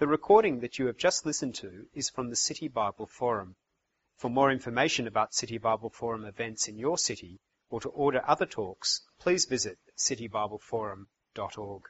The recording that you have just listened to is from the City Bible Forum. For more information about City Bible Forum events in your city, or to order other talks, please visit citybibleforum.org.